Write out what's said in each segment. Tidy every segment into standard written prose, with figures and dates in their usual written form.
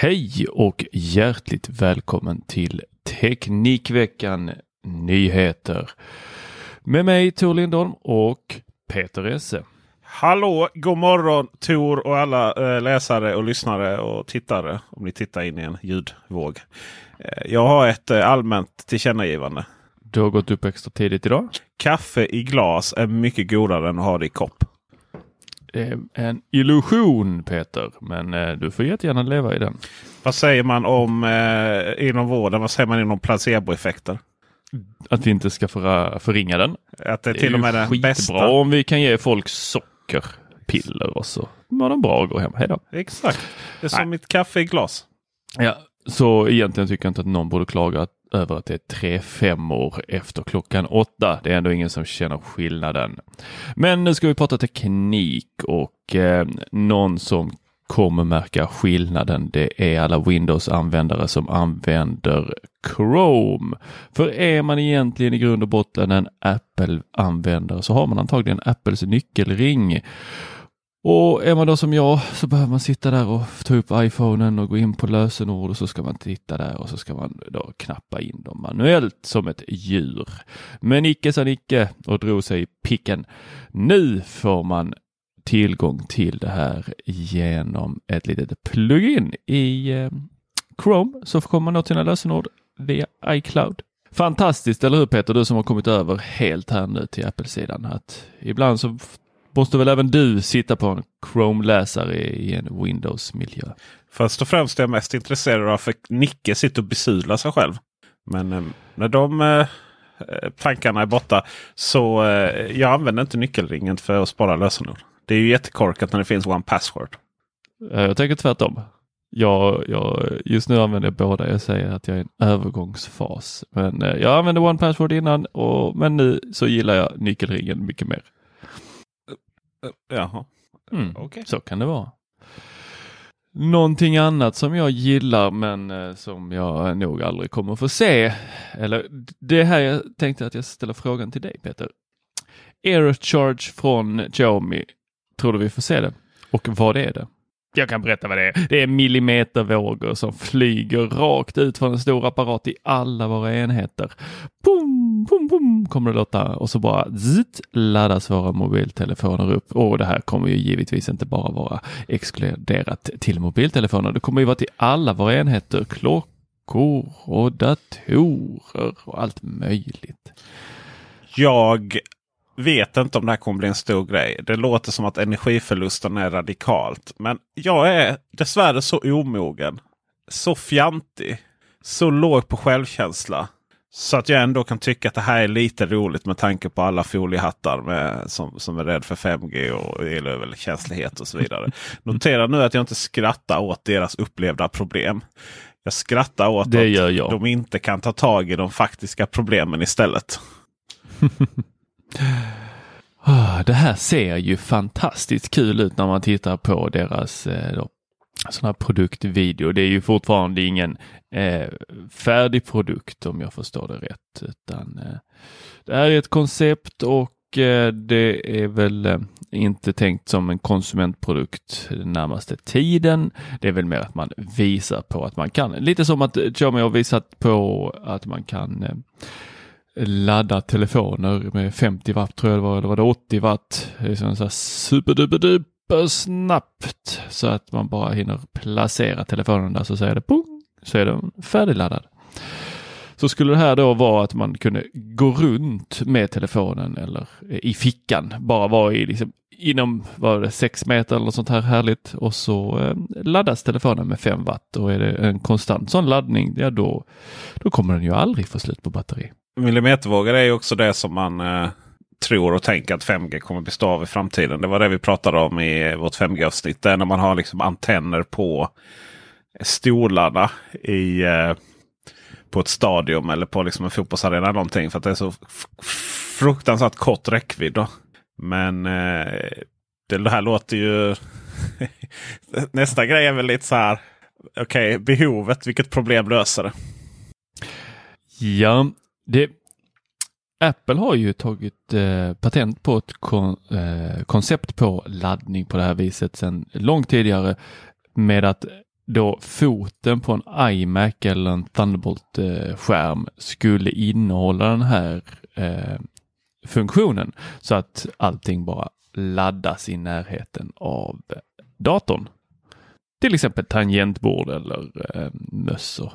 Hej och hjärtligt välkommen till Teknikveckan Nyheter. Med mig Thor Lindholm och Peter Esse. Hallå, god morgon Thor och alla läsare och lyssnare och tittare. Om ni tittar in i en ljudvåg. Jag har ett allmänt tillkännagivande. Du har gått upp extra tidigt idag. Kaffe i glas är mycket godare än att ha det i kopp. En illusion Peter, men du får jättegärna leva i den. Vad säger man om inom vården? Vad säger man inom placeboeffekter? Att vi inte ska förringa den. Att det är till och med den bästa. Bra om vi kan ge folk sockerpiller och så var de bra att gå hem. Hej då. Exakt. Det är som mitt kaffe i glas. Ja, så egentligen tycker jag inte att någon borde klaga över att det är 3-5 år efter 8:00. Det är ändå ingen som känner skillnaden. Men nu ska vi prata teknik och någon som kommer märka skillnaden. Det är alla Windows-användare som använder Chrome. För är man egentligen i grund och botten en Apple-användare så har man antagligen Apples nyckelring. Och är man då som jag så behöver man sitta där och ta upp iPhonen och gå in på lösenord och så ska man titta där och så ska man då knappa in dem manuellt som ett djur. Men icke sa Nicke och drog sig i picken. Nu får man tillgång till det här genom ett litet plugin i Chrome så kommer man nå till lösenord via iCloud. Fantastiskt, eller hur Peter? Du som har kommit över helt här nu till Apple-sidan. Att ibland så måste väl även du sitta på en Chrome-läsare i en Windows-miljö. Först och främst är jag mest intresserad av för Nicke sitter och besudlar sig själv. Men när de tankarna är borta så jag använder inte nyckelringen för att spara lösenord. Det är ju jättekorkat när det finns One Password. Jag tänker tvärtom. Just nu använder jag båda. Jag säger att jag är i en övergångsfas. Men jag använde One Password innan. Men nu så gillar jag nyckelringen mycket mer. Jaha. Okay. Så kan det vara. Någonting annat som jag gillar men som jag nog aldrig kommer få se. Eller det här jag tänkte att jag ställer frågan till dig Peter. Air Charge från Xiaomi. Tror du vi får se det? Och vad är det? Jag kan berätta vad det är. Det är millimetervågor som flyger rakt ut från en stor apparat i alla våra enheter. Boom, boom, boom kommer det låta. Och så bara zitt, laddas våra mobiltelefoner upp. Och det här kommer ju givetvis inte bara vara exkluderat till mobiltelefoner. Det kommer ju vara till alla våra enheter. Klockor och datorer och allt möjligt. Jag vet inte om det här kommer bli en stor grej. Det låter som att energiförlusten är radikalt. Men jag är dessvärre så omogen. Så fjantig. Så låg på självkänsla. Så att jag ändå kan tycka att det här är lite roligt med tanke på alla foliehattar som är rädd för 5G och elöverkänslighet och så vidare. Notera nu att jag inte skrattar åt deras upplevda problem. Jag skrattar åt att de inte kan ta tag i de faktiska problemen istället. Det här ser ju fantastiskt kul ut när man tittar på deras sådana produktvideo. Det är ju fortfarande ingen färdig produkt om jag förstår det rätt. Utan, det här är ett koncept och det är väl inte tänkt som en konsumentprodukt den närmaste tiden. Det är väl mer att man visar på att man kan. Lite som att Xiaomi har visat på att man kan ladda telefoner med 50 watt tror jag det var, eller var det 80 watt. Det är sån här superduper snabbt så att man bara hinner placera telefonen där så säger det pung, så är den färdigladdad. Så skulle det här då vara att man kunde gå runt med telefonen eller i fickan, bara vara i liksom inom 6 meter eller något sånt här härligt och så laddas telefonen med 5 watt och är det en konstant sån laddning, ja då kommer den ju aldrig få slut på batteri. Millimetervågor är ju också det som man tror och tänker att 5G kommer bestå av i framtiden. Det var det vi pratade om i vårt 5G-avsnitt. Där när man har liksom antenner på stolarna på ett stadion eller på liksom en fotbollsarena eller någonting. För att det är så fruktansvärt kort räckvidd då. Men det här låter ju... Nästa grej är väl lite så här... Okej, behovet. Vilket problem löser det? Ja... Apple har ju tagit patent på ett koncept på laddning på det här viset sedan långt tidigare med att då foten på en iMac eller en Thunderbolt-skärm skulle innehålla den här funktionen så att allting bara laddas i närheten av datorn. Till exempel tangentbord eller möss och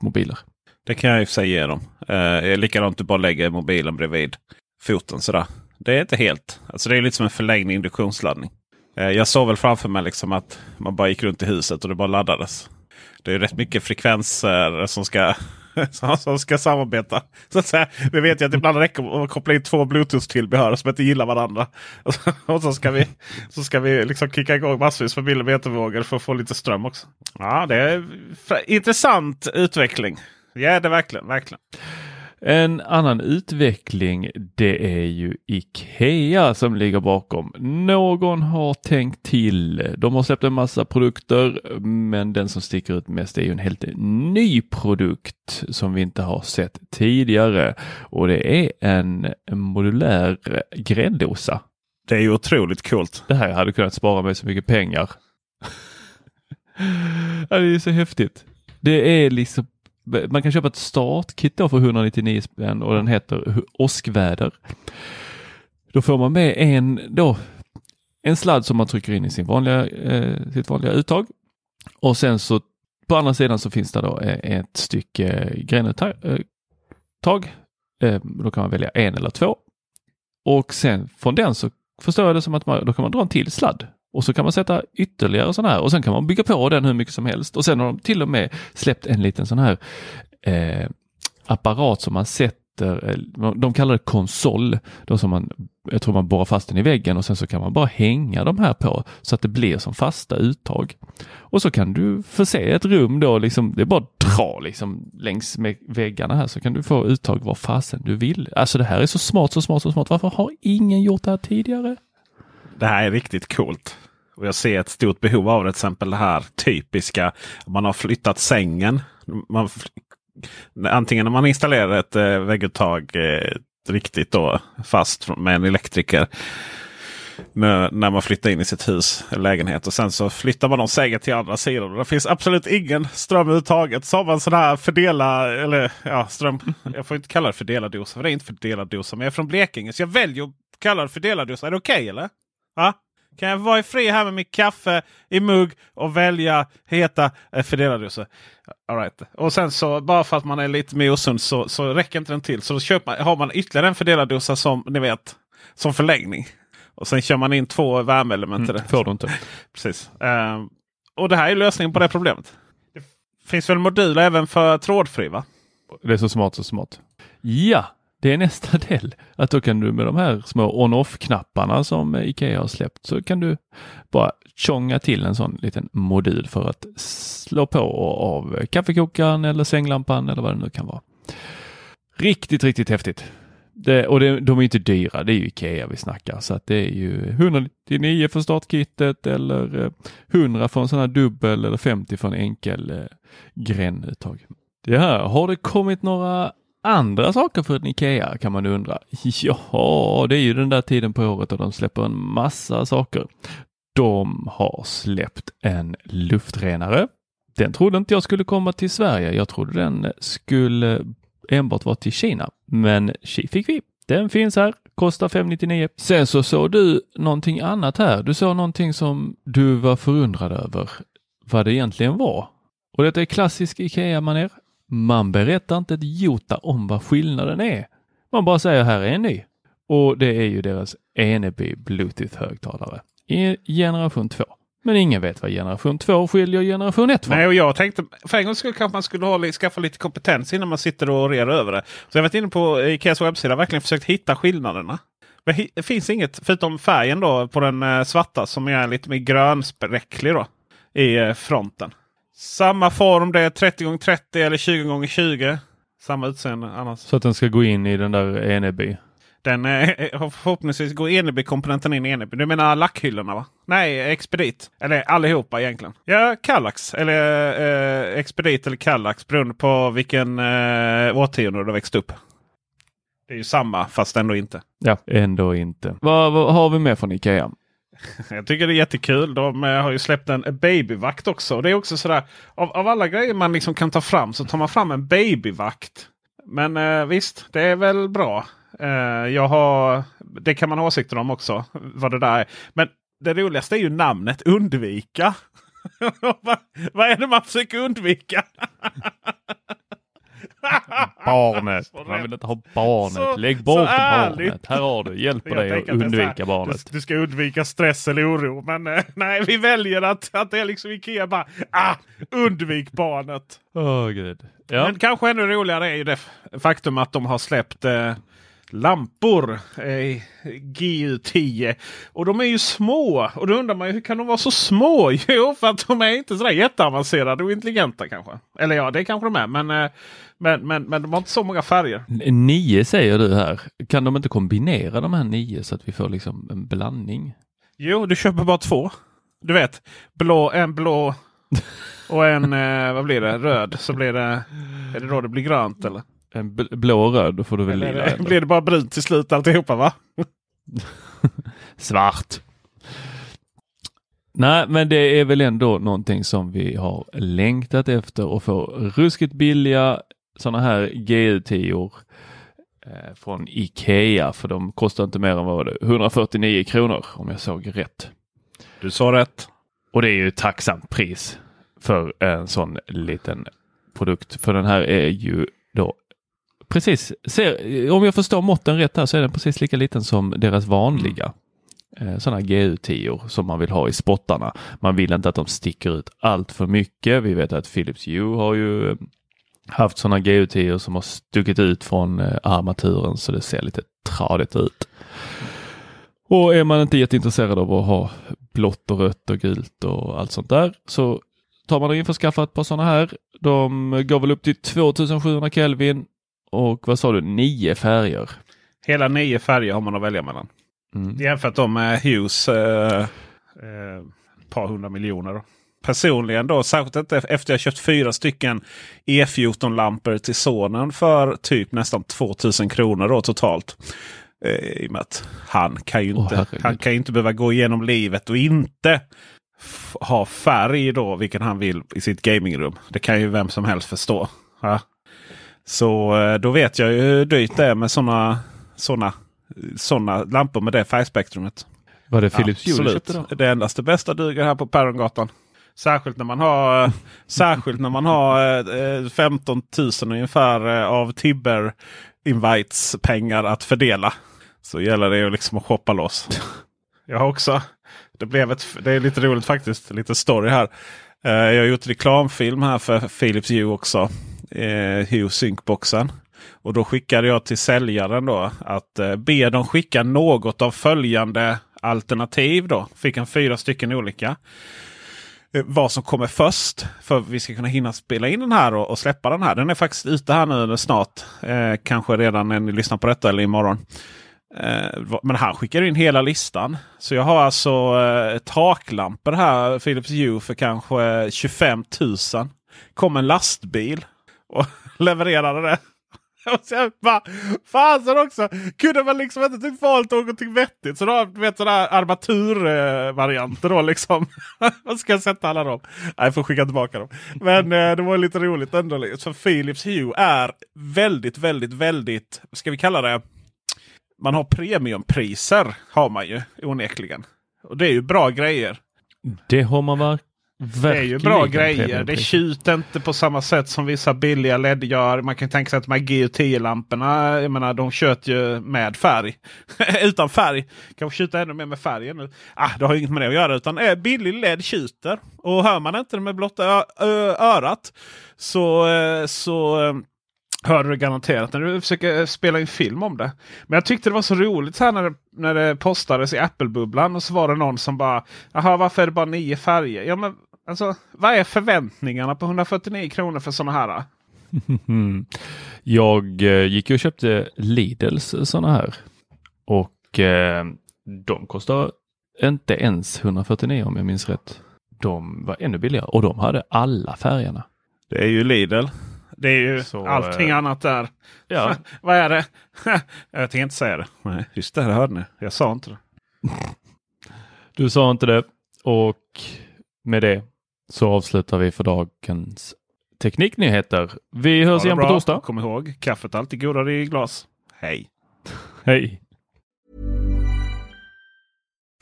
mobiler. Det kan jag ju säga ge dem. Likadant du bara lägger mobilen bredvid foten sådär. Det är inte helt. Alltså det är lite som en förlängning induktionsladdning. Jag såg väl framför mig liksom att man bara gick runt i huset och det bara laddades. Det är ju rätt mycket frekvenser som ska samarbeta. Så att säga, vi vet ju att ibland räcker att koppla in 2 Bluetooth-tillbehör som inte gillar varandra. Och så ska vi liksom kicka igång massvis för millimetervågor för att få lite ström också. Ja, det är intressant utveckling. Ja, det är verkligen. En annan utveckling, det är ju IKEA som ligger bakom. Någon har tänkt till. De har släppt en massa produkter, men den som sticker ut mest är ju en helt ny produkt som vi inte har sett tidigare. Och det är en modulär Grendosa. Det är ju otroligt coolt. Det här hade kunnat spara mig så mycket pengar. Det är ju så häftigt. Det är liksom... Man kan köpa ett startkit då för 199 spänn och den heter Oskväder. Då får man med en sladd som man trycker in i sitt vanliga uttag. Och sen så på andra sidan så finns det då ett stycke grenuttag. Då kan man välja 1 eller 2. Och sen från den så förstår jag det som att då kan man dra en till sladd. Och så kan man sätta ytterligare sådana här. Och sen kan man bygga på den hur mycket som helst. Och sen har de till och med släppt en liten sån här apparat som man sätter. De kallar det konsol. Då som jag tror man borrar fast den i väggen. Och sen så kan man bara hänga de här på. Så att det blir som fasta uttag. Och så kan du förse ett rum då. Liksom, det är bara att dra liksom, längs med väggarna här. Så kan du få uttag var fasen du vill. Alltså det här är så smart, så smart, så smart. Varför har ingen gjort det här tidigare? Det här är riktigt coolt. Och jag ser ett stort behov av det, till exempel det här typiska. Man har flyttat sängen. Antingen när man installerar ett vägguttag riktigt då, fast med en elektriker. När man flyttar in i sitt hus eller lägenhet. Och sen så flyttar man de sängen till andra sidan. Och det finns absolut ingen ström uttaget. Så har man sån här ström. Jag får inte kalla det fördelardosa. För det är inte fördelardosa. Men jag är från Blekinge så jag väljer att kalla det fördelardosa. Är det okej, eller? Va? Kan jag vara i fri här med mitt kaffe i mugg och välja heta fördelardosa? All right. Och sen så bara för att man är lite mer osund så räcker inte den till. Så då har man ytterligare en fördelardosa som ni vet som förlängning. Och sen kör man in 2 värmeelement till det. Får du inte. Precis. Och det här är lösningen på det problemet. Det finns väl moduler även för trådfri, va? Det är så smart, så smart. Ja, det är nästa del. Att då kan du med de här små on-off-knapparna som IKEA har släppt så kan du bara tjonga till en sån liten modul för att slå på och av kaffekokaren eller sänglampan eller vad det nu kan vara. Riktigt, riktigt häftigt. De är inte dyra, det är ju IKEA vi snackar. Så att det är ju 199 för startkittet eller 100 för en sån här dubbel eller 50 för en enkel grännuttag. Ja, har det kommit några andra saker för en IKEA kan man undra. Ja, det är ju den där tiden på året och de släpper en massa saker. De har släppt en luftrenare. Den trodde inte jag skulle komma till Sverige. Jag trodde den skulle enbart vara till Kina. Men fick vi. Den finns här. Kostar 599. Sen så såg du någonting annat här. Du såg någonting som du var förundrad över. Vad det egentligen var. Och detta är klassisk IKEA-manér. Man berättar inte ett jota om vad skillnaden är. Man bara säger här är en ny. Och det är ju deras Eneby Bluetooth-högtalare. I generation 2. Men ingen vet vad generation 2 skiljer generation 1 från. Nej, och jag tänkte för en gång skulle kanske man skulle skaffa lite kompetens innan man sitter och rerar över det. Så jag har varit inne på IKEAs webbsida och verkligen försökt hitta skillnaderna. Men det finns inget förutom färgen då på den svarta som är lite mer grönspräcklig då i fronten. Samma form, det är 30x30 eller 20x20. Samma utseende annars. Så att den ska gå in i den där Eneby. Den förhoppningsvis går Eneby-komponenten in i Eneby. Du menar lackhyllorna va? Nej, Expedit. Eller allihopa egentligen. Ja, Kallax. Eller Expedit eller Kallax. Beroende på vilken årtionde du växt upp. Det är ju samma, fast ändå inte. Ja, ändå inte. Vad har vi med från IKEA? Jag tycker det är jättekul. De har ju släppt en babyvakt också. Och det är också sådär, av alla grejer man liksom kan ta fram så tar man fram en babyvakt. Men visst, det är väl bra. Det kan man ha åsikter om också, vad det där är. Men det roligaste är ju namnet Undvika. Vad är det man försöker undvika? Barnet. Man vill inte ha barnet. Lägg bort barnet. Här har du. Hjälper dig att undvika barnet. Du ska undvika stress eller oro. Men nej, vi väljer att det är liksom IKEA bara, undvik barnet. Oh, gud. Ja. Men kanske ännu roligare är ju det faktum att de har släppt lampor GU10. Och de är ju små. Och då undrar man ju, hur kan de vara så små? Jo, för att de är inte sådär jätteavancerade och intelligenta kanske. Eller ja, det kanske de är. Men de har inte så många färger. 9 säger du här. Kan de inte kombinera de här 9 så att vi får liksom en blandning? Jo, du köper bara 2. Du vet, en blå och en, vad blir det? Röd. Så blir det, är det då det blir grönt eller? En blå och röd, då får du väl lila. Eller? Blir det bara brunt till slut alltihopa va? Svart. Nej, men det är väl ändå någonting som vi har längtat efter och få ruskigt billiga sådana här GU10 från IKEA. För de kostar inte mer än vad det 149 kronor om jag såg rätt. Du sa rätt. Och det är ju ett tacksamt pris för en sån liten produkt. För den här är ju då precis, om jag förstår måtten rätt här så är den precis lika liten som deras vanliga sådana GU10 som man vill ha i spottarna. Man vill inte att de sticker ut allt för mycket. Vi vet att Philips Hue har ju haft sådana GU10 som har stuckit ut från armaturen så det ser lite tradigt ut. Och är man inte jätteintresserad av att ha blått och rött och gult och allt sånt där så tar man in för att skaffa ett par sådana här. De går väl upp till 2700 Kelvin och vad sa du? 9 färger. Hela 9 färger har man att välja mellan. Jämfört med Hughes par 100 miljoner då. Personligen då, särskilt efter jag köpt 4 stycken E14-lampor till sonen för typ nästan 2000 kronor då totalt. I och med att han kan ju inte behöva gå igenom livet och inte ha färg då, vilken han vill i sitt gamingrum. Det kan ju vem som helst förstå. Ja. Så då vet jag ju hur dyrt det är med såna lampor med det färgspektrumet. Var det Philips Hue? Det endaste bästa duger här på Perrongatan. Särskilt när man har 15 000 ungefär av Tibber invites pengar att fördela. Så gäller det ju liksom att shoppa loss. Jag har också. Det är lite roligt faktiskt. Lite story här. Jag har gjort reklamfilm här för Philips Hue också. Hue Syncboxen. Och då skickade jag till säljaren då att be dem skicka något av följande alternativ då. Fick han 4 stycken olika. vad som kommer först för vi ska kunna hinna spela in den här och släppa den här. Den är faktiskt ute här nu snart. Kanske redan när ni lyssnar på detta eller imorgon. Men han skickar in hela listan. Så jag har alltså taklampor här, Philips Hue, för kanske 25 000. Kom en lastbil och levererade det. Och sen bara, fasen också. Kunde man liksom inte valt någonting vettigt. Så då vet sådana här armaturvarianter då liksom. Vad ska jag sätta alla dem? Nej, jag får skicka tillbaka dem. Men det var lite roligt ändå. Så Philips Hue är väldigt, väldigt, väldigt, ska vi kalla det? Man har premiumpriser, har man ju onekligen. Och det är ju bra grejer. Det har man verkligen. Det är ju bra grejer. Det tjuter inte på samma sätt som vissa billiga LED gör. Man kan tänka sig att de här GU10-lamporna, jag menar, de tjöter ju med färg. Utan färg. Kanske tjuter ännu mer med färgen nu. Det har ju inget med det att göra, utan billig LED tjuter. Och hör man inte det med blotta örat så hör du garanterat när du försöker spela en film om det. Men jag tyckte det var så roligt så här när det postades i Apple-bubblan. Och så var det någon som bara, jaha, varför är det bara 9 färger? Ja, men alltså, vad är förväntningarna på 149 kronor för sådana här? Jag gick och köpte Lidls sådana här. Och de kostar inte ens 149 om jag minns rätt. De var ännu billigare och de hade alla färgerna. Det är ju Lidl. Det är ju så, allting annat där. Ja. Vad är det? Jag tänkte inte säga det. Nej, just det här hörde ni. Jag sa inte det. Du sa inte det. Och med det så avslutar vi för dagens Tekniknyheter. Vi hörs igen på torsdag. Kom ihåg, kaffet alltid godare i glas. Hej. Hej.